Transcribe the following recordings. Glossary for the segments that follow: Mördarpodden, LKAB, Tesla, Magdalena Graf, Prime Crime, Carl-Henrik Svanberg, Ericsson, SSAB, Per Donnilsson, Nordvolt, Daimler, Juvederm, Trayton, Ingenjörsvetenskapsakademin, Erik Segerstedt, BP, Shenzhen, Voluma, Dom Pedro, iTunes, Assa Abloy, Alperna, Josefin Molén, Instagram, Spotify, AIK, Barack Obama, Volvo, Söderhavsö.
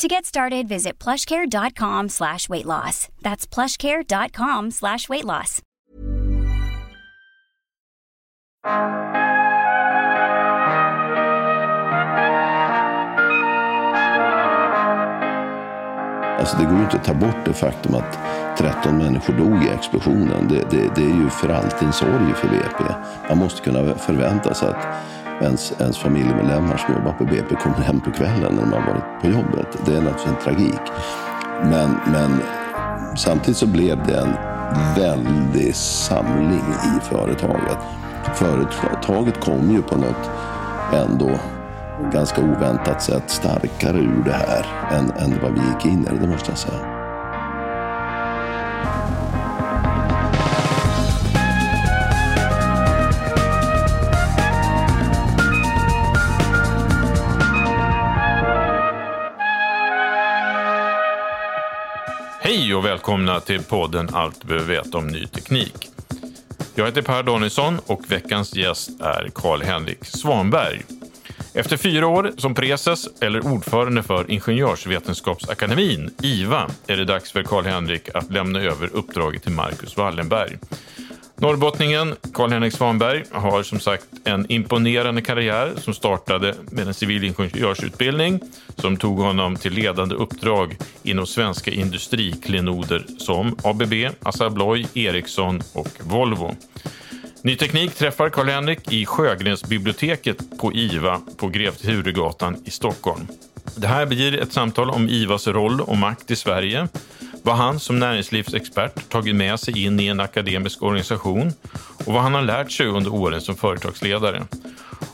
To get started, visit plushcare.com/weightloss. That's plushcare.com/weightloss. Alltså det går ju inte att ta bort det faktum att 13 människor dog i explosionen. Det är ju för alltid en sorg för BP. Man måste kunna förvänta sig att ens familjemedlemmar som jobbar på BP kommer hem på kvällen när de har varit på jobbet. Det är naturligtvis en tragik. Men samtidigt så blev det en väldig samling i företaget. Företaget kom ju på något ändå ganska oväntat sätt starkare ur det här än vad vi gick in i, det måste jag säga. Hej och välkomna till podden Allt du behöver veta om ny teknik. Jag heter Per Donnilsson och veckans gäst är Carl-Henrik Svanberg. Efter 4 år som preses eller ordförande för Ingenjörsvetenskapsakademin, IVA, är det dags för Carl-Henrik att lämna över uppdraget till Marcus Wallenberg. Norrbottningen Carl-Henrik Svanberg har som sagt en imponerande karriär som startade med en civilingenjörsutbildning som tog honom till ledande uppdrag inom svenska industriklenoder som ABB, Assa Abloy, Ericsson och Volvo. Ny teknik träffar Carl-Henrik i Sjögrensbiblioteket på IVA på Grev Turegatan i Stockholm. Det här blir ett samtal om IVAs roll och makt i Sverige, vad han som näringslivsexpert tagit med sig in i en akademisk organisation och vad han har lärt sig under åren som företagsledare.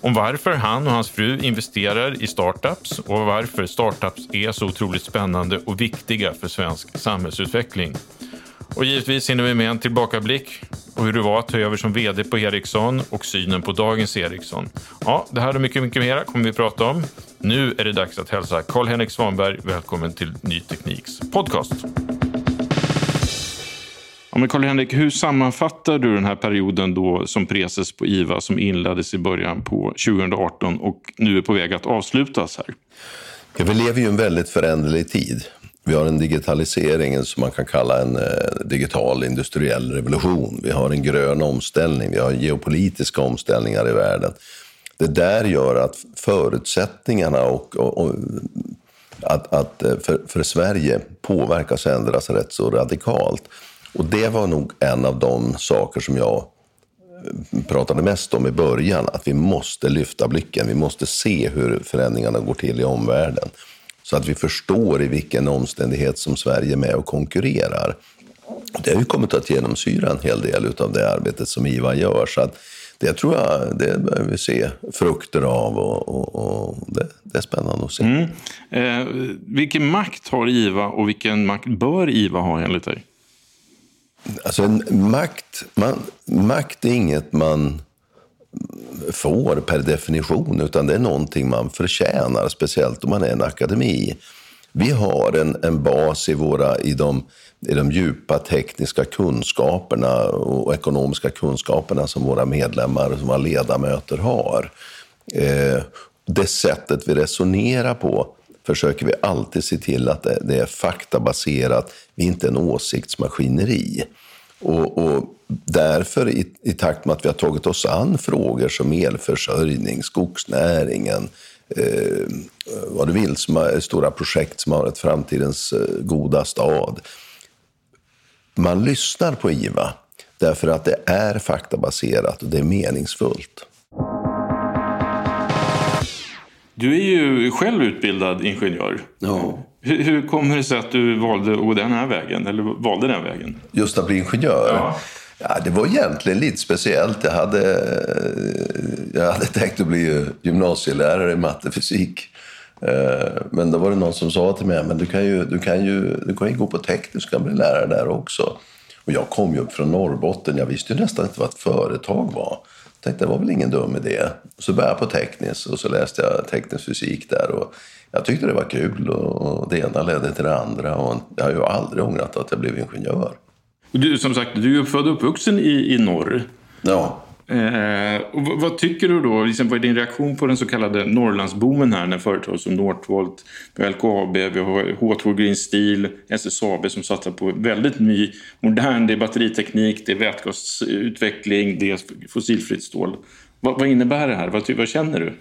Om varför han och hans fru investerar i startups och varför startups är så otroligt spännande och viktiga för svensk samhällsutveckling. Och givetvis hinner vi med en tillbakablick och hur det var att ta över som vd på Ericsson och synen på dagens Ericsson. Ja, det här och mycket, mycket mera kommer vi prata om. Nu är det dags att hälsa Carl-Henrik Svanberg välkommen till Ny Tekniks podcast. Ja, men Carl-Henrik, hur sammanfattar du den här perioden då som preses på IVA som inleddes i början på 2018 och nu är på väg att avslutas här? Ja, vi lever ju en väldigt föränderlig tid. Vi har en digitalisering som man kan kalla en digital industriell revolution. Vi har en grön omställning, vi har geopolitiska omställningar i världen. Det där gör att förutsättningarna för Sverige påverkas och ändras rätt så radikalt. Och det var nog en av de saker som jag pratade mest om i början. Att vi måste lyfta blicken, vi måste se hur förändringarna går till i omvärlden. Så att vi förstår i vilken omständighet som Sverige är med och konkurrerar. Det har ju kommit att genomsyra en hel del av det arbetet som IVA gör. Så att det tror jag det behöver vi se frukter av och det är spännande att se. Vilken makt har IVA och vilken makt bör IVA ha enligt dig? Alltså makt är inget man får per definition, utan det är någonting man förtjänar, speciellt om man är en akademi. Vi har en bas i de djupa tekniska kunskaperna och ekonomiska kunskaperna som våra medlemmar, som våra ledamöter har. Det sättet vi resonerar på försöker vi alltid se till att det är faktabaserat. Vi är inte en åsiktsmaskineri. Och därför i takt med att vi har tagit oss an frågor som elförsörjning, skogsnäringen, vad du vill, stora projekt som har ett framtidens goda stad. Man lyssnar på IVA därför att det är faktabaserat och det är meningsfullt. Du är ju själv utbildad ingenjör. Ja. Hur kommer det sig att du valde den här vägen? Just att bli ingenjör? Ja. Ja, det var egentligen lite speciellt. Jag hade tänkt att bli gymnasielärare i mattefysik. Men då var det någon som sa till mig, men du kan ju gå på teknisk och bli lärare där också. Och jag kom ju upp från Norrbotten. Jag visste ju nästan inte vad ett företag var. Jag tänkte, det var väl ingen dum idé. Så började jag på teknisk och så läste jag teknisk fysik där. Och jag tyckte det var kul och det ena ledde till det andra. Och jag har ju aldrig ångrat att jag blev ingenjör. Du, som sagt, du är född och uppvuxen i norr. Ja. Och vad tycker du då? Liksom, vad är din reaktion på den så kallade Norrlandsboomen här? När företag som Nordvolt, LKAB, vi har H2 Green Steel, SSAB som satsar på väldigt ny, modern, det är batteriteknik, det är vätgasutveckling, det är fossilfritt stål. Vad innebär det här? Vad känner du?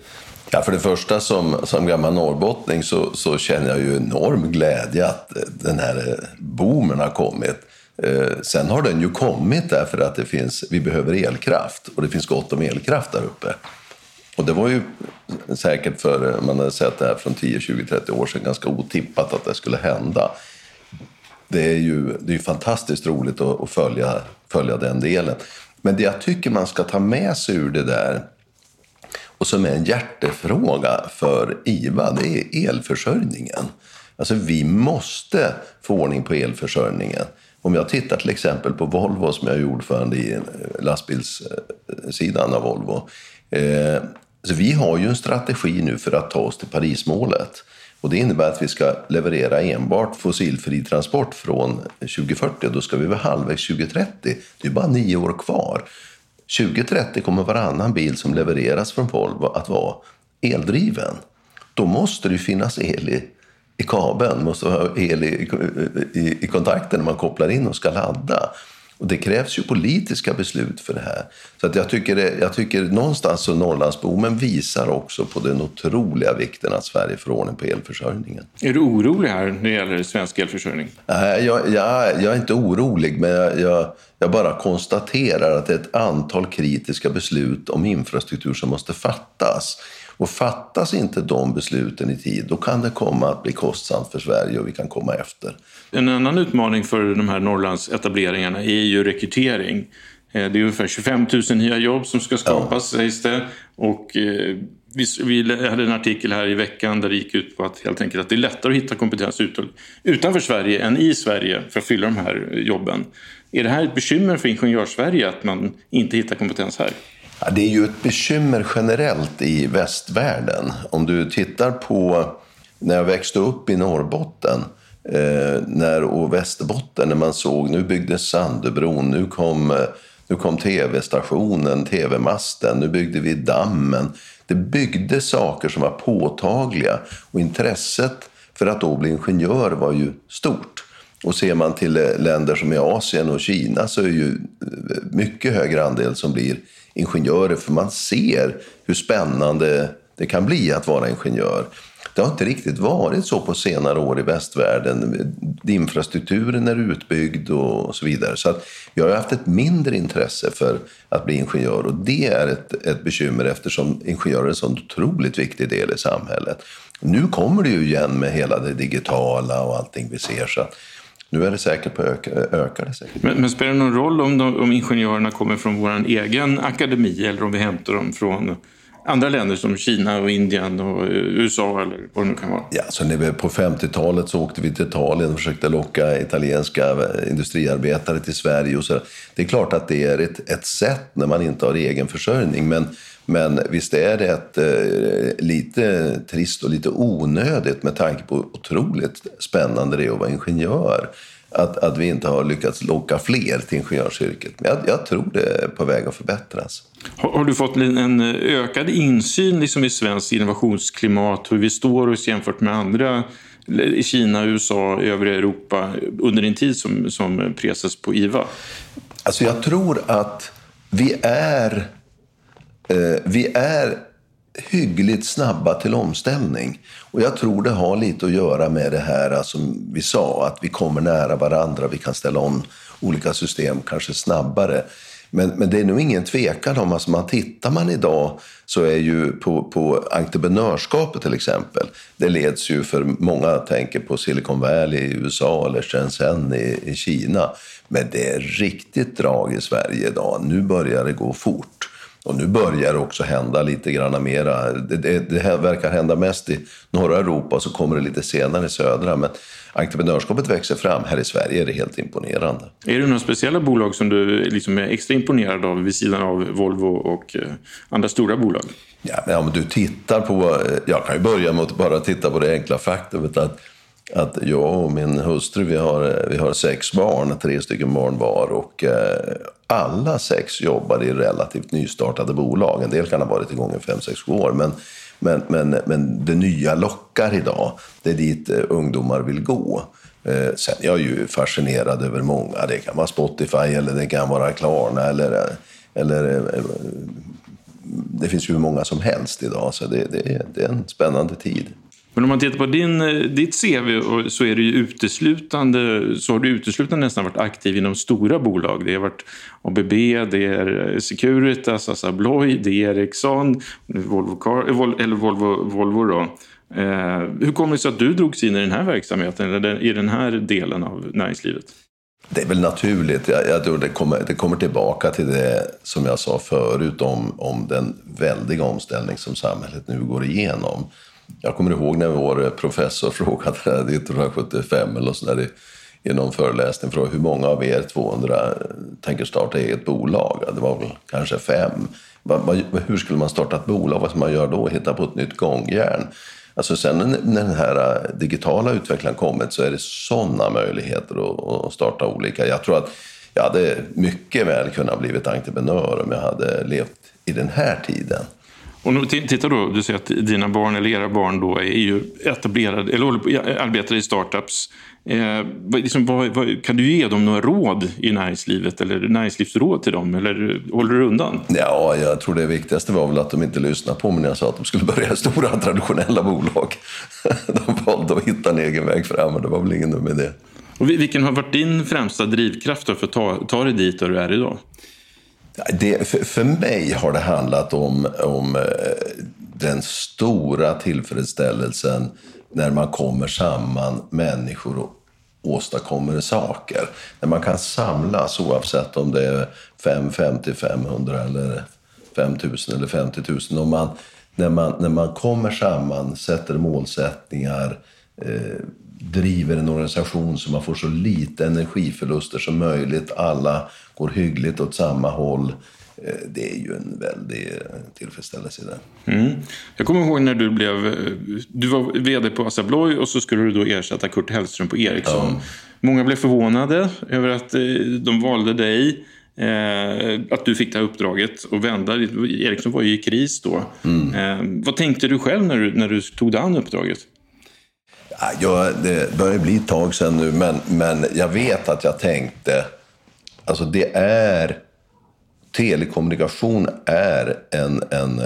Ja, för det första som gammal norrbottning så känner jag ju enorm glädje att den här boomen har kommit. Sen har den ju kommit därför att vi behöver elkraft och det finns gott om elkraft där uppe. Och det var ju säkert för, man hade sett det här från 10, 20, 30 år sedan, ganska otippat att det skulle hända. Det är ju fantastiskt roligt att följa den delen. Men det jag tycker man ska ta med sig ur det där, och som är en hjärtefråga för IVA, det är elförsörjningen. Alltså vi måste få ordning på elförsörjningen. Om jag tittar till exempel på Volvo, som jag är ordförande i lastbilssidan av Volvo. Så vi har ju en strategi nu för att ta oss till Parismålet. Och det innebär att vi ska leverera enbart fossilfri transport från 2040. Då ska vi vara halvvägs 2030. Det är bara 9 år kvar. 2030 kommer varannan bil som levereras från Volvo att vara eldriven. Då måste det ju finnas el i kabeln, måste ha el i kontakten när man kopplar in och ska ladda. Och det krävs ju politiska beslut för det här. Så att jag tycker någonstans så Norrlandsboomen visar också på den otroliga vikten att Sverige får ordning på elförsörjningen. Är du orolig här när det gäller svensk elförsörjning? Nej, jag är inte orolig, men jag bara konstaterar att det är ett antal kritiska beslut om infrastruktur som måste fattas. Och fattas inte de besluten i tid, då kan det komma att bli kostsamt för Sverige och vi kan komma efter. En annan utmaning för de här Norrlandsetableringarna är ju rekrytering. Det är ungefär 25 000 nya jobb som ska skapas, sägs det. Och vi hade en artikel här i veckan där det gick ut på att helt enkelt att det är lättare att hitta kompetens utanför Sverige än i Sverige för att fylla de här jobben. Är det här ett bekymmer för Ingenjörssverige att man inte hittar kompetens här? Ja, det är ju ett bekymmer generellt i västvärlden. Om du tittar på när jag växte upp i Norrbotten och Västerbotten, när man såg nu byggdes Sandöbron, nu kom tv-stationen, tv-masten, nu byggde vi dammen. Det byggde saker som var påtagliga och intresset för att då bli ingenjör var ju stort. Och ser man till länder som är Asien och Kina så är ju mycket högre andel som blir ingenjörer, för man ser hur spännande det kan bli att vara ingenjör. Det har inte riktigt varit så på senare år i västvärlden. Infrastrukturen är utbyggd och så vidare. Så att jag har haft ett mindre intresse för att bli ingenjör, och det är ett bekymmer eftersom ingenjörer är en så otroligt viktig del i samhället. Nu kommer det ju igen med hela det digitala och allting vi ser, så att nu är det säkert på ökar det säkert. Men spelar det någon roll om ingenjörerna kommer från vår egen akademi eller om vi hämtar dem från andra länder som Kina och Indien och USA eller vad det nu kan vara. Ja, så när vi på 50-talet så åkte vi till Italien och försökte locka italienska industriarbetare till Sverige. Och så. Det är klart att det är ett sätt när man inte har egen försörjning, men visst är det lite trist och lite onödigt med tanke på otroligt spännande det att vara ingenjör. Att vi inte har lyckats locka fler till ingenjörsyrket. Men jag tror det är på väg att förbättras. Har du fått en ökad insyn liksom i svensk innovationsklimat? Hur vi står oss jämfört med andra i Kina, USA, övriga Europa under din tid som preses på IVA? Alltså jag tror att vi är hyggligt snabba till omställning. Och jag tror det har lite att göra med det här som alltså, vi sa, att vi kommer nära varandra, vi kan ställa om olika system kanske snabbare. Men det är nog ingen tvekan om, alltså tittar man idag så är ju på entreprenörskapet till exempel, det leds ju för många tänker på Silicon Valley i USA eller Shenzhen i Kina. Men det är riktigt drag i Sverige idag. Nu börjar det gå fort. Och nu börjar det också hända lite grann mera. Det här verkar hända mest i norra Europa, så kommer det lite senare i södra. Men entreprenörskapet växer fram. Här i Sverige är det helt imponerande. Är det några speciella bolag som du liksom är extra imponerad av vid sidan av Volvo och andra stora bolag? Ja, men om du tittar på... Jag kan ju börja med att bara titta på det enkla faktumet att jag och min hustru, vi har 6 barn, 3 stycken barn var, och alla 6 jobbar i relativt nystartade bolag. En del kan ha varit igång i 5-6 år, men det nya lockar idag. Det är dit ungdomar vill gå. Sen jag är ju fascinerad över många. Det kan vara Spotify eller det kan vara Klarna eller det finns ju hur många som helst idag, så det är en spännande tid. Men om man tittar på ditt CV så är det ju har du uteslutande nästan varit aktiv inom stora bolag. Det har varit ABB, det är Securitas, Assa Abloy, det är Ericsson, Volvo då. Hur kommer det sig att du drogs in i den här verksamheten eller i den här delen av näringslivet? Det är väl naturligt. Jag tror det kommer tillbaka till det som jag sa förut om den väldiga omställning som samhället nu går igenom. Jag kommer ihåg när vår professor frågade 1975 eller så där i någon föreläsning frågade hur många av er 200 tänker starta eget bolag. Det var väl kanske 5. Hur skulle man starta ett bolag? Vad ska man göra då? Hitta på ett nytt gångjärn. Alltså sen när den här digitala utvecklingen kommit så är det sådana möjligheter att starta olika. Jag tror att jag hade mycket väl kunnat blivit entreprenör om jag hade levt i den här tiden. Och nu tittar då, du säger att dina barn eller era barn då är ju etablerade eller arbetar i startups. Liksom, kan du ge dem några råd i näringslivet eller näringslivsråd till dem eller håller du undan? Ja, jag tror det viktigaste var väl att de inte lyssnade på mig när jag sa att de skulle börja i stora traditionella bolag. De valde att hitta en egen väg fram och det var väl ingen dum idé. Och vilken har varit din främsta drivkraft för att ta dig dit där du är idag? För mig har det handlat om den stora tillfredsställelsen när man kommer samman människor och åstadkommer saker. När man kan samlas oavsett om det är 5, 50, 500 eller 5000 eller 50 000. När man kommer samman, sätter målsättningar, driver en organisation så man får så lite energiförluster som möjligt. Alla går hyggligt åt samma håll. Det är ju en väldig tillfredsställelse i det. Mm. Jag kommer ihåg när du var vd på Assa Abloy och så skulle du då ersätta Kurt Hellström på Ericsson. Ja. Många blev förvånade över att de valde dig. Att du fick det här uppdraget och vända. Ericsson var ju i kris då. Mm. Vad tänkte du själv när du tog det an uppdraget? Ja, det börjar bli ett tag sedan nu, men jag vet att jag tänkte, alltså telekommunikation är en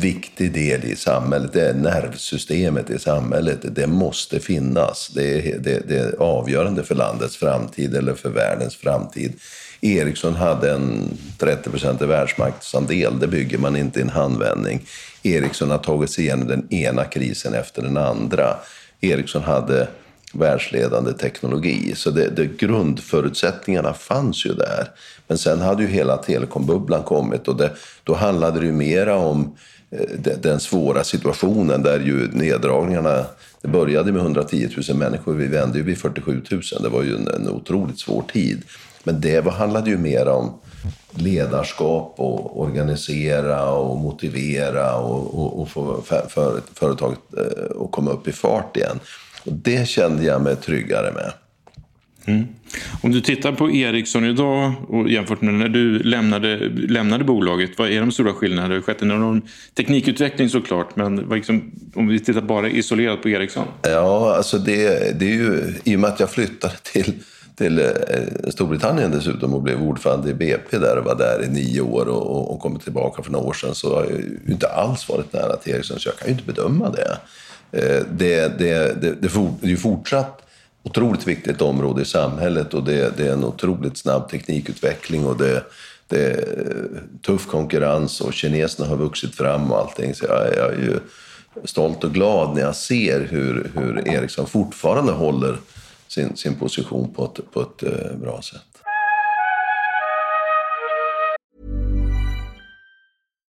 viktig del i samhället. Det är nervsystemet i samhället. Det måste finnas. Det är avgörande för landets framtid eller för världens framtid. Ericsson hade en 30% världsmarknadsandel. Det bygger man inte i en handvändning. Ericsson har tagit sig igenom den ena krisen efter den andra. Ericsson hade världsledande teknologi. Så det grundförutsättningarna fanns ju där. Men sen hade ju hela telekombubblan kommit och då handlade det ju mera om den svåra situationen där ju neddragningarna, det började med 110 000 människor, vi vände ju vid 47 000. Det var ju en otroligt svår tid. Men det handlade ju mer om ledarskap och organisera och motivera och få företaget att komma upp i fart igen. Och det kände jag mig tryggare med. Mm. Om du tittar på Ericsson idag och jämfört med när du lämnade bolaget, vad är de stora skillnaderna? Det har skett enorm teknikutveckling såklart, men liksom, om vi tittar bara isolerat på Ericsson? Ja, alltså det är ju i och med att jag flyttade till Storbritannien dessutom och blev ordförande i BP där och var där i 9 år och kom tillbaka för några år sedan, så har jag ju inte alls varit nära till Ericsson, så jag kan ju inte bedöma det. Det är ju fortsatt otroligt viktigt område i samhället och det är en otroligt snabb teknikutveckling och det är tuff konkurrens och kineserna har vuxit fram och allting, så jag är ju stolt och glad när jag ser hur Ericsson fortfarande håller sin position på ett bra sätt.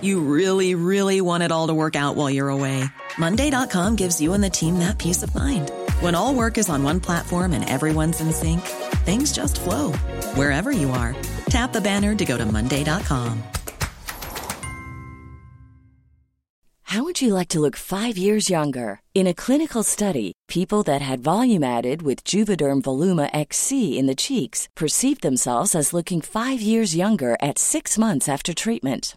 You really, really want it all to work out while you're away. Monday.com gives you and the team that peace of mind. When all work is on one platform and everyone's in sync, things just flow. Wherever you are, tap the banner to go to Monday.com. How would you like to look 5 years younger? In a clinical study, people that had volume added with Juvederm Voluma XC in the cheeks perceived themselves as looking 5 years younger at 6 months after treatment.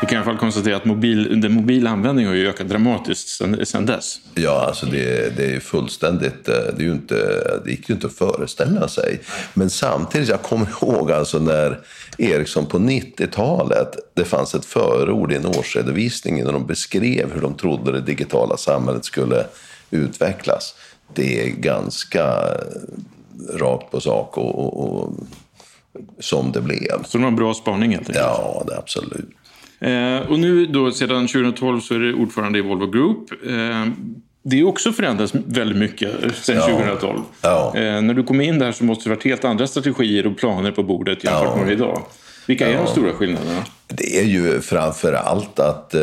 Vi kan i alla fall konstatera att den mobila användningen har ju ökat dramatiskt sedan dess. Ja, alltså det är fullständigt, det gick ju inte att föreställa sig. Men samtidigt, jag kommer ihåg alltså när Ericsson på 90-talet, det fanns ett förord i en årsredovisning när de beskrev hur de trodde det digitala samhället skulle utvecklas. Det är ganska rakt på sak och som det blev. Så det var en bra spaning helt enkelt? Ja, det absolut. Och nu då sedan 2012 så är det ordförande i Volvo Group. det är också förändrats väldigt mycket sedan 2012. Ja. När du kommer in där så måste det varit helt andra strategier och planer på bordet jämfört med idag. Vilka är de stora skillnaderna? Det är ju framför allt att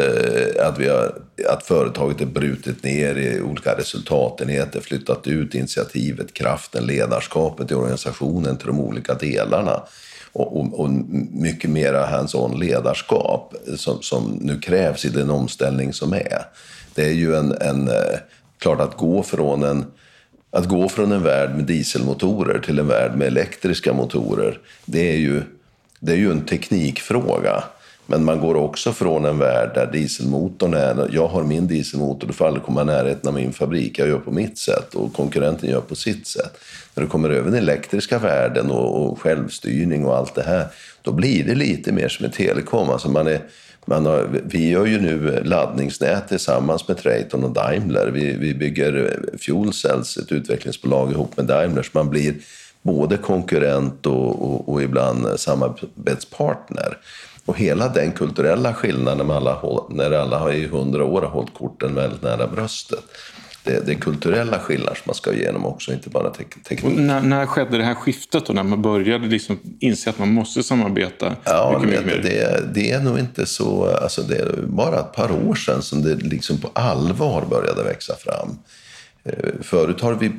företaget är brutet ner i olika resultatenheter, flyttat ut initiativet, kraften, ledarskapet i organisationen till de olika delarna. Och mycket mera hands-on ledarskap som nu krävs i den omställning som är. Det är ju klart att gå från en värld med dieselmotorer till en värld med elektriska motorer, det är ju en teknikfråga. Men man går också från en värld där dieselmotorn är, jag har min dieselmotor, du får aldrig komma i närheten av min fabrik, jag gör på mitt sätt och konkurrenten gör på sitt sätt. När du kommer över den elektriska världen och självstyrning och allt det här, då blir det lite mer som en telekom. Alltså vi gör ju nu laddningsnät tillsammans med Trayton och Daimler. Vi bygger FuelCells, ett utvecklingsbolag ihop med Daimler, så man blir både konkurrent och ibland samarbetspartner. Och hela den kulturella skillnaden när alla i 100 år har hållit korten väldigt nära bröstet. Det är kulturella skillnader som man ska igenom också, inte bara teknik. När skedde det här skiftet och när man började liksom inse att man måste samarbeta? Ja, mycket det är nog inte så... Alltså det är bara ett par år sedan som det liksom på allvar började växa fram. Förut har vi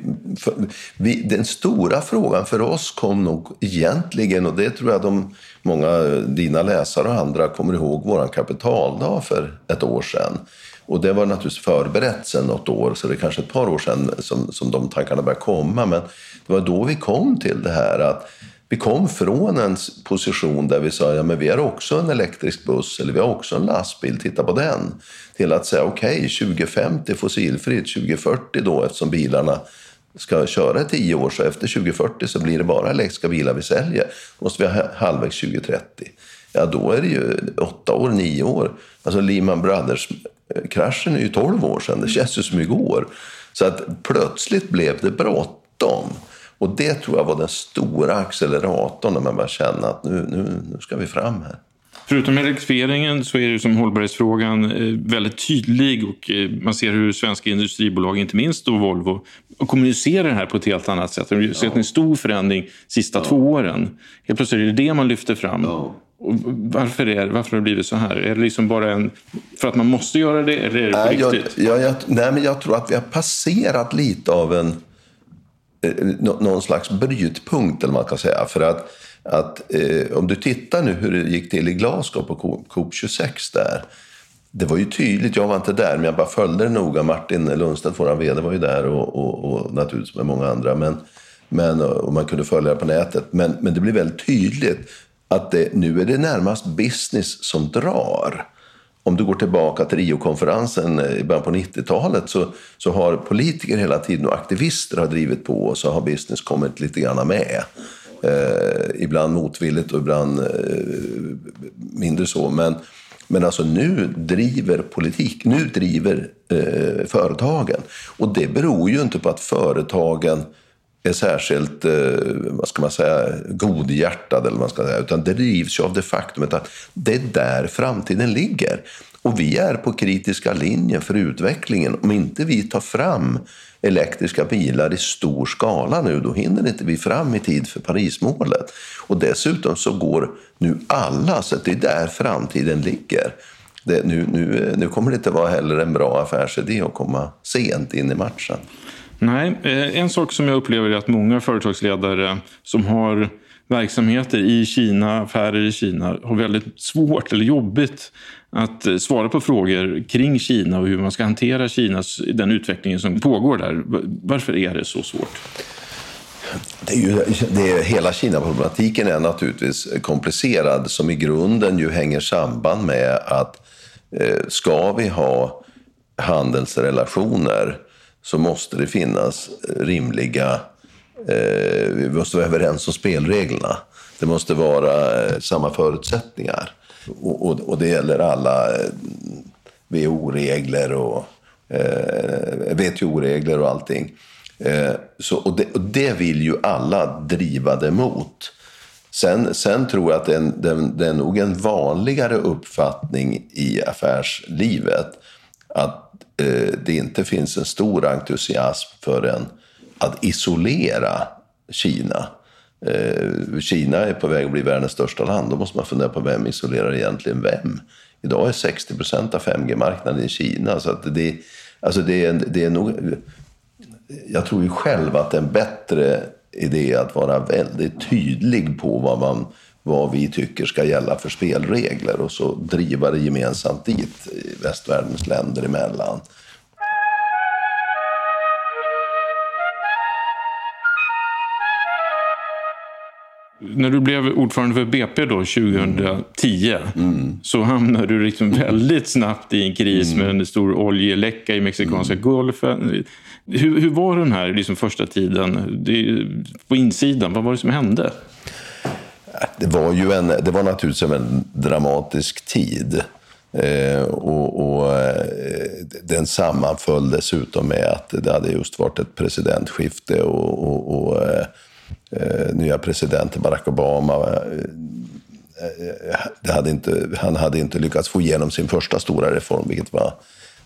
den stora frågan för oss kom nog egentligen, och det tror jag många dina läsare och andra kommer ihåg, våran kapitaldag för ett år sedan. Och det var naturligtvis förberett sedan något år, så det är kanske ett par år sedan som de tankarna började komma. Men det var då vi kom till det här att vi kom från en position där vi sa, ja men vi har också en elektrisk buss eller vi har också en lastbil, titta på den. Till att säga okej, 2050 fossilfritt, 2040 då, eftersom bilarna ska köra 10 år, så efter 2040 så blir det bara elektriska bilar vi säljer. Då måste vi ha halvvägs 2030. Ja, då är det ju 8 år, 9 år. Alltså Lehman Brothers-kraschen är ju 12 år sedan, det känns ju som igår. Så att plötsligt blev det bråttom. Och det tror jag var den stora acceleratorn när man bara känner att nu ska vi fram här. Förutom elektrifieringen så är det som hållbarhetsfrågan väldigt tydlig, och man ser hur svenska industribolag, inte minst då Volvo, kommunicerar det här på ett helt annat sätt. Vi har sett en stor förändring sista 2 åren. Helt plötsligt är det det man lyfter fram. Ja. Och varför har det blivit så här? Är det liksom bara för att man måste göra det, eller är det på riktigt? Nej, men jag tror att vi har passerat lite av någon slags brytpunkt, eller man kan säga. För att om du tittar nu hur det gick till i Glasgow på COP26 där, det var ju tydligt, jag var inte där men jag bara följde det noga. Martin Lundstedt, vår vd, var ju där och naturligtvis med många andra, men och man kunde följa det på nätet, men det blev väldigt tydligt att nu är det närmast business som drar. Om du går tillbaka till Rio-konferensen i början på 90-talet så har politiker hela tiden och aktivister har drivit på, och så har business kommit lite grann med. Ibland motvilligt och ibland mindre så. Men alltså nu driver politik, nu driver företagen. Och det beror ju inte på att företagen är särskilt, vad ska man säga, godhjärtad eller vad man ska säga, utan det drivs ju av det faktumet att det är där framtiden ligger. Och vi är på kritiska linjen för utvecklingen. Om inte vi tar fram elektriska bilar i stor skala nu, då hinner inte vi fram i tid för Parismålet. Och dessutom så går nu alla, så att det är där framtiden ligger. Nu kommer det inte vara heller en bra affärsidé att komma sent in i matchen. Nej, en sak som jag upplever är att många företagsledare som har verksamheter i Kina, affärer i Kina, har väldigt svårt eller jobbigt att svara på frågor kring Kina och hur man ska hantera Kinas, den utvecklingen som pågår där. Varför är det så svårt? Det är hela Kina-problematiken är naturligtvis komplicerad, som i grunden ju hänger samman med att ska vi ha handelsrelationer så måste det finnas rimliga, vi måste vara överens om spelreglerna. Det måste vara samma förutsättningar. Och det gäller alla WHO-regler och WTO-regler och allting. Och det vill ju alla driva det mot. Sen tror jag att det är nog en vanligare uppfattning i affärslivet att det inte finns en stor entusiasm för att isolera Kina. Kina är på väg att bli världens största land. Då måste man fundera på vem isolerar egentligen vem. Idag är 60% av 5G-marknaden i Kina. Så att det är nog... Jag tror ju själv att det är en bättre idé att vara väldigt tydlig på vad vi tycker ska gälla för spelregler och så driva det gemensamt dit i västvärldens länder emellan. När du blev ordförande för BP då 2010 så hamnade du liksom väldigt snabbt i en kris med en stor oljeläcka i mexikanska golfen. Hur var den här liksom första tiden på insidan? Vad var det som hände? Det var naturligtvis en dramatisk tid och den sammanföll dessutom med att det hade just varit ett presidentskifte och nya presidenten Barack Obama han hade inte lyckats få igenom sin första stora reform, vilket var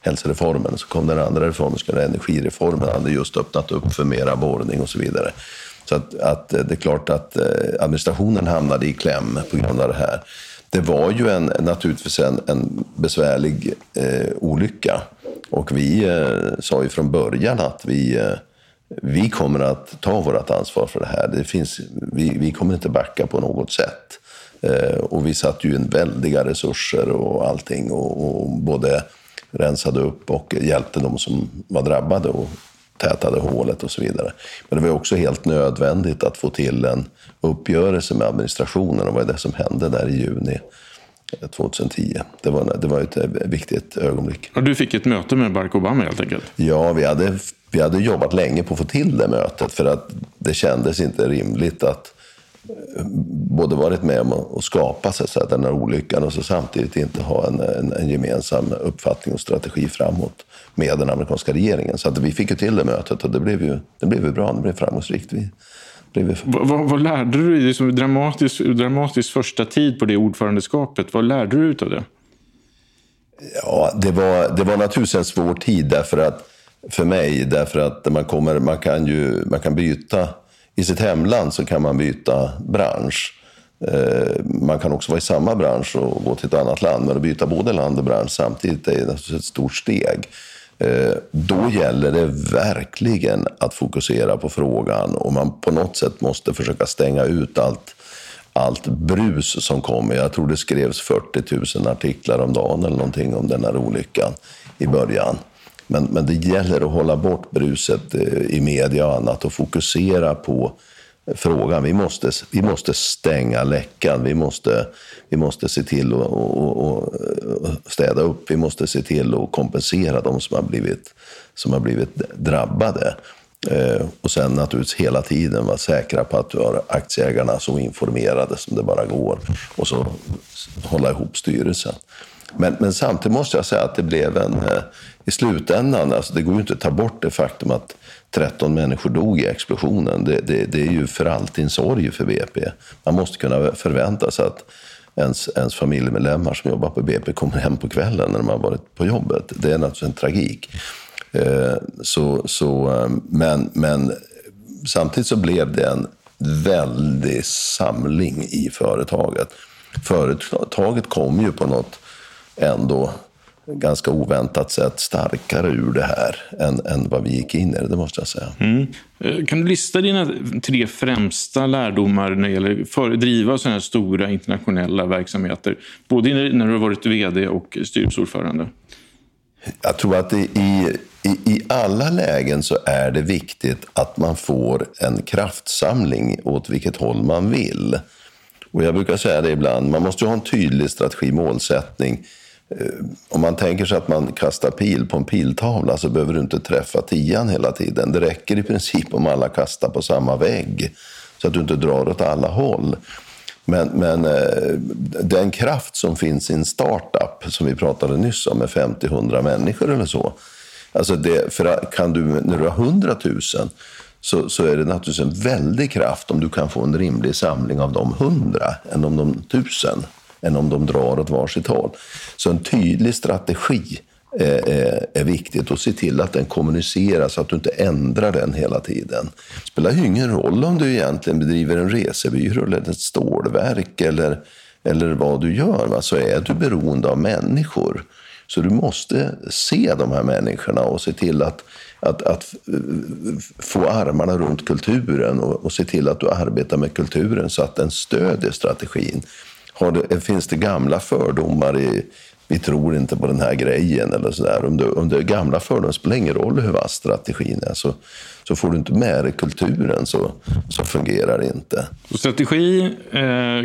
hälsoreformen. Så kom den andra reformen, skulle energireformen, hade just öppnat upp för mera borrning och så vidare. Så att det är klart att administrationen hamnade i kläm på grund av det här. Det var ju naturligtvis en besvärlig olycka. Och vi sa ju från början att vi kommer att ta vårt ansvar för det här. Vi kommer inte backa på något sätt. Och vi satte ju in väldiga resurser och allting. Och både rensade upp och hjälpte de som var drabbade och tätade hålet och så vidare. Men det var också helt nödvändigt att få till en uppgörelse med administrationen och vad det som hände där i juni 2010. Det var ett viktigt ögonblick. Och du fick ett möte med Barack Obama helt enkelt? Ja, vi hade jobbat länge på att få till det mötet, för att det kändes inte rimligt att både varit med om att skapa så den här olyckan och så samtidigt inte ha en gemensam uppfattning och strategi framåt med den amerikanska regeringen. Så att vi fick ju till det mötet och det blev ju bra, det blev framgångsrikt. Vad lärde du dig som dramatisk första tid på det ordförandeskapet? Vad lärde du av det? Ja, det var naturligtvis en svår tid för mig därför att man kan byta. I sitt hemland så kan man byta bransch. Man kan också vara i samma bransch och gå till ett annat land. Men att byta både land och bransch samtidigt är naturligtvis ett stort steg. Då gäller det verkligen att fokusera på frågan. Och man på något sätt måste försöka stänga ut allt brus som kommer. Jag tror det skrevs 40 000 artiklar om dagen eller någonting om den här olyckan i början. Men det gäller att hålla bort bruset i media och annat och fokusera på frågan. Vi måste stänga läckan. Vi måste se till att städa upp. Vi måste se till att kompensera de som har blivit drabbade. Och sen naturligtvis hela tiden vara säkra på att du har aktieägarna så informerade som det bara går. Och så hålla ihop styrelsen. Men samtidigt måste jag säga att det blev i slutändan, alltså det går ju inte att ta bort det faktum att 13 människor dog i explosionen. Det är ju för alltid en sorg för BP. Man måste kunna förvänta sig att ens familjemedlemmar som jobbar på BP kommer hem på kvällen när de har varit på jobbet. Det är naturligtvis en tragik. Men samtidigt så blev det en väldig samling i företaget. Företaget kom ju på något ändå ganska oväntat sätt starkare ur det här än vad vi gick in i, det måste jag säga. Kan du lista dina 3 främsta lärdomar när det gäller att driva sådana här stora internationella verksamheter, både när du har varit vd och styrelseordförande? Jag tror att i alla lägen så är det viktigt att man får en kraftsamling åt vilket håll man vill. Och jag brukar säga det ibland, man måste ju ha en tydlig strategi, målsättning. Om man tänker sig att man kastar pil på en piltavla så behöver du inte träffa 10 hela tiden. Det räcker i princip om alla kastar på samma vägg så att du inte drar åt alla håll. Men den kraft som finns i en startup som vi pratade nyss om med 50-100 människor eller så. Alltså när du har 100 000 så är det naturligtvis en väldig kraft om du kan få en rimlig samling av de 100 än om de 1000. Än om de drar åt varsitt håll. Så en tydlig strategi är viktigt, och se till att den kommuniceras så att du inte ändrar den hela tiden. Det spelar ju ingen roll om du egentligen bedriver en resebyrå eller ett stålverk eller vad du gör, va? Så är du beroende av människor. Så du måste se de här människorna och se till att få armarna runt kulturen och se till att du arbetar med kulturen så att den stödjer strategin. Finns det gamla fördomar i vi tror inte på den här grejen eller sådär. Om det är gamla fördomar, spelar ingen roll hur vass strategin är, så får du inte med dig kulturen, så fungerar det inte. Och strategi,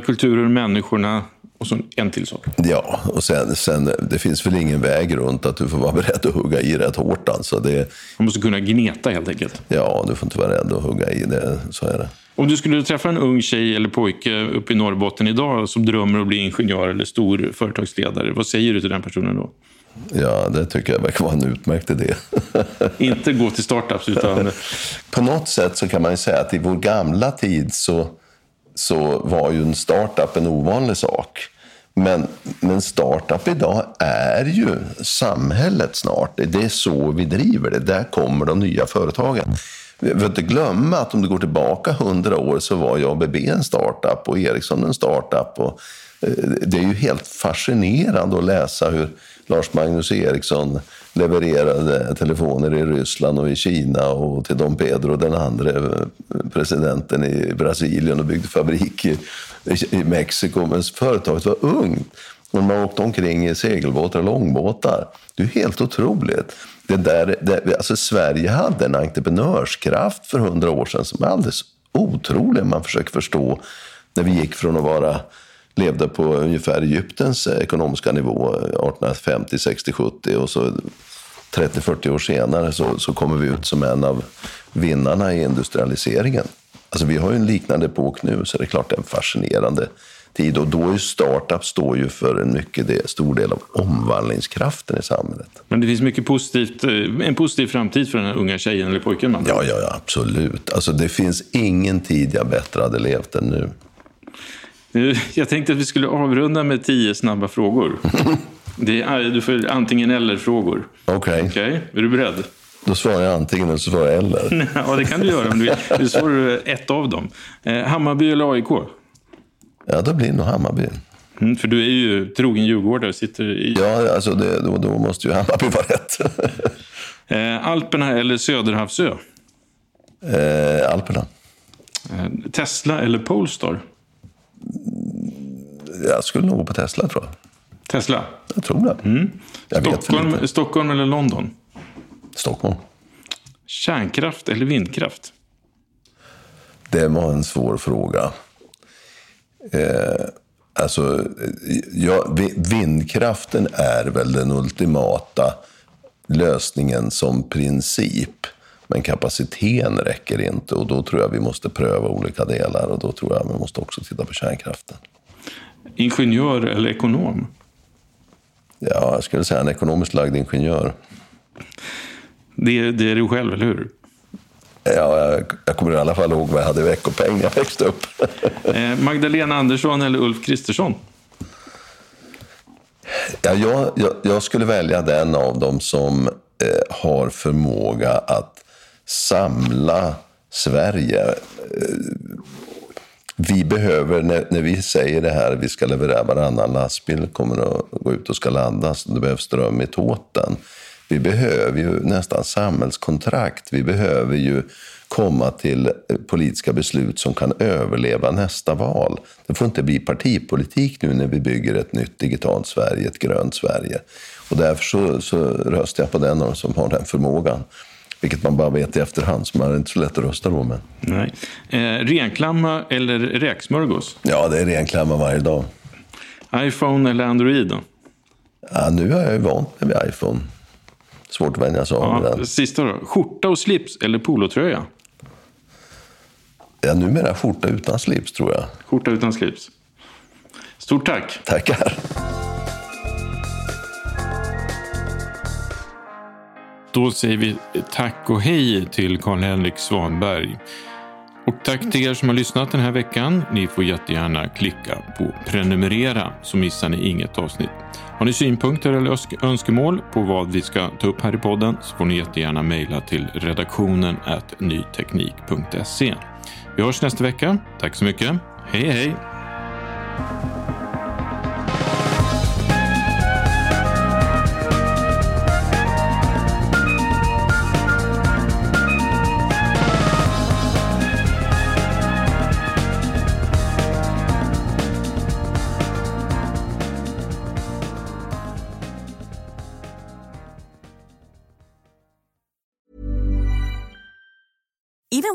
kulturen, människorna och så en till sak. Ja, och sen det finns väl ingen väg runt att du får vara beredd att hugga i rätt hårt. Alltså det, man måste kunna gneta helt enkelt. Ja, du får inte vara rädd att hugga i det, så är det. Om du skulle träffa en ung tjej eller pojke uppe i Norrbotten idag som drömmer om att bli ingenjör eller stor företagsledare, vad säger du till den personen då? Ja, det tycker jag verkar vara en utmärkt idé. Inte gå till startups utan... På något sätt så kan man ju säga att i vår gamla tid så var ju en startup en ovanlig sak. Men startup idag är ju samhället snart. Det är så vi driver det. Där kommer de nya företagen. Vi får inte glömma att om du går tillbaka 100 år så var ABB en startup och Ericsson en startup. Och det är ju helt fascinerande att läsa hur Lars Magnus Ericsson levererade telefoner i Ryssland och i Kina och till Dom Pedro, den andra presidenten i Brasilien, och byggde fabrik i Mexiko. Men företaget var ungt. Och man åkte omkring i segelbåtar och långbåtar. Det är helt otroligt. Alltså Sverige hade en entreprenörskraft för 100 år sedan som är alldeles otrolig. Man försöker förstå när vi gick från att levde på ungefär Egyptens ekonomiska nivå 1850, 60, 70 och så 30-40 år senare så kommer vi ut som en av vinnarna i industrialiseringen. Alltså vi har ju en liknande epok nu, så det är klart det är en fascinerande tid, och då är ju startup står ju för en mycket stor del av omvandlingskraften i samhället. Men det finns mycket positivt, en positiv framtid för den här unga tjejen eller pojken. Man. Ja, absolut. Alltså det finns ingen tid jag bättre hade levt än nu. Jag tänkte att vi skulle avrunda med 10 snabba frågor. Du får antingen eller frågor. Okej. Är du beredd? Då svarar jag antingen eller så svarar jag eller. Ja, det kan du göra om du vill. Du svarar ett av dem. Hammarby eller AIK? Ja, då blir det nog Hammarby. För du är ju trogen djurgårdare. Ja, alltså då måste ju Hammarby vara rätt. Alperna eller Söderhavsö? Alperna. Tesla eller Polestar? Jag skulle nog gå på Tesla, tror jag. Tesla? Jag tror det. Mm. Stockholm eller London? Stockholm. Kärnkraft eller vindkraft? Det var en svår fråga. Vindkraften är väl den ultimata lösningen som princip. Men kapaciteten räcker inte, och då tror jag vi måste pröva olika delar, och då tror jag vi måste också titta på kärnkraften. Ingenjör eller ekonom? Ja, jag skulle säga en ekonomiskt lagd ingenjör. Det är du själv, eller hur? Ja, jag kommer i alla fall ihåg vad jag hade i veckopeng jag växte upp. Magdalena Andersson eller Ulf Kristersson? Ja, jag skulle välja den av dem som har förmåga att samla Sverige. Vi behöver, när vi säger det här, vi ska leverera varannan lastbil kommer att gå ut och ska landas, det behövs ström i tåten. Vi behöver ju nästan samhällskontrakt. Vi behöver ju komma till politiska beslut som kan överleva nästa val. Det får inte bli partipolitik nu när vi bygger ett nytt digitalt Sverige, ett grönt Sverige. Och därför så röstar jag på den som har den förmågan. Vilket man bara vet i efterhand, som är inte så lätt att rösta då med. Nej. Renklamma eller räksmörgås? Ja, det är renklamma varje dag. iPhone eller Android då? Ja, nu är jag ju van med iPhone. Svårt att vänja sig av med den. Sista då. Skjorta och slips eller polotröja? Ja, numera skjorta utan slips, tror jag. Skjorta utan slips. Stort tack. Tackar. Då säger vi tack och hej till Carl-Henrik Svanberg. Och tack till er som har lyssnat den här veckan. Ni får jättegärna klicka på prenumerera så missar ni inget avsnitt. Har ni synpunkter eller önskemål på vad vi ska ta upp här i podden så får ni jättegärna mejla till redaktionen@nyteknik.se. Vi hörs nästa vecka. Tack så mycket. Hej hej! Even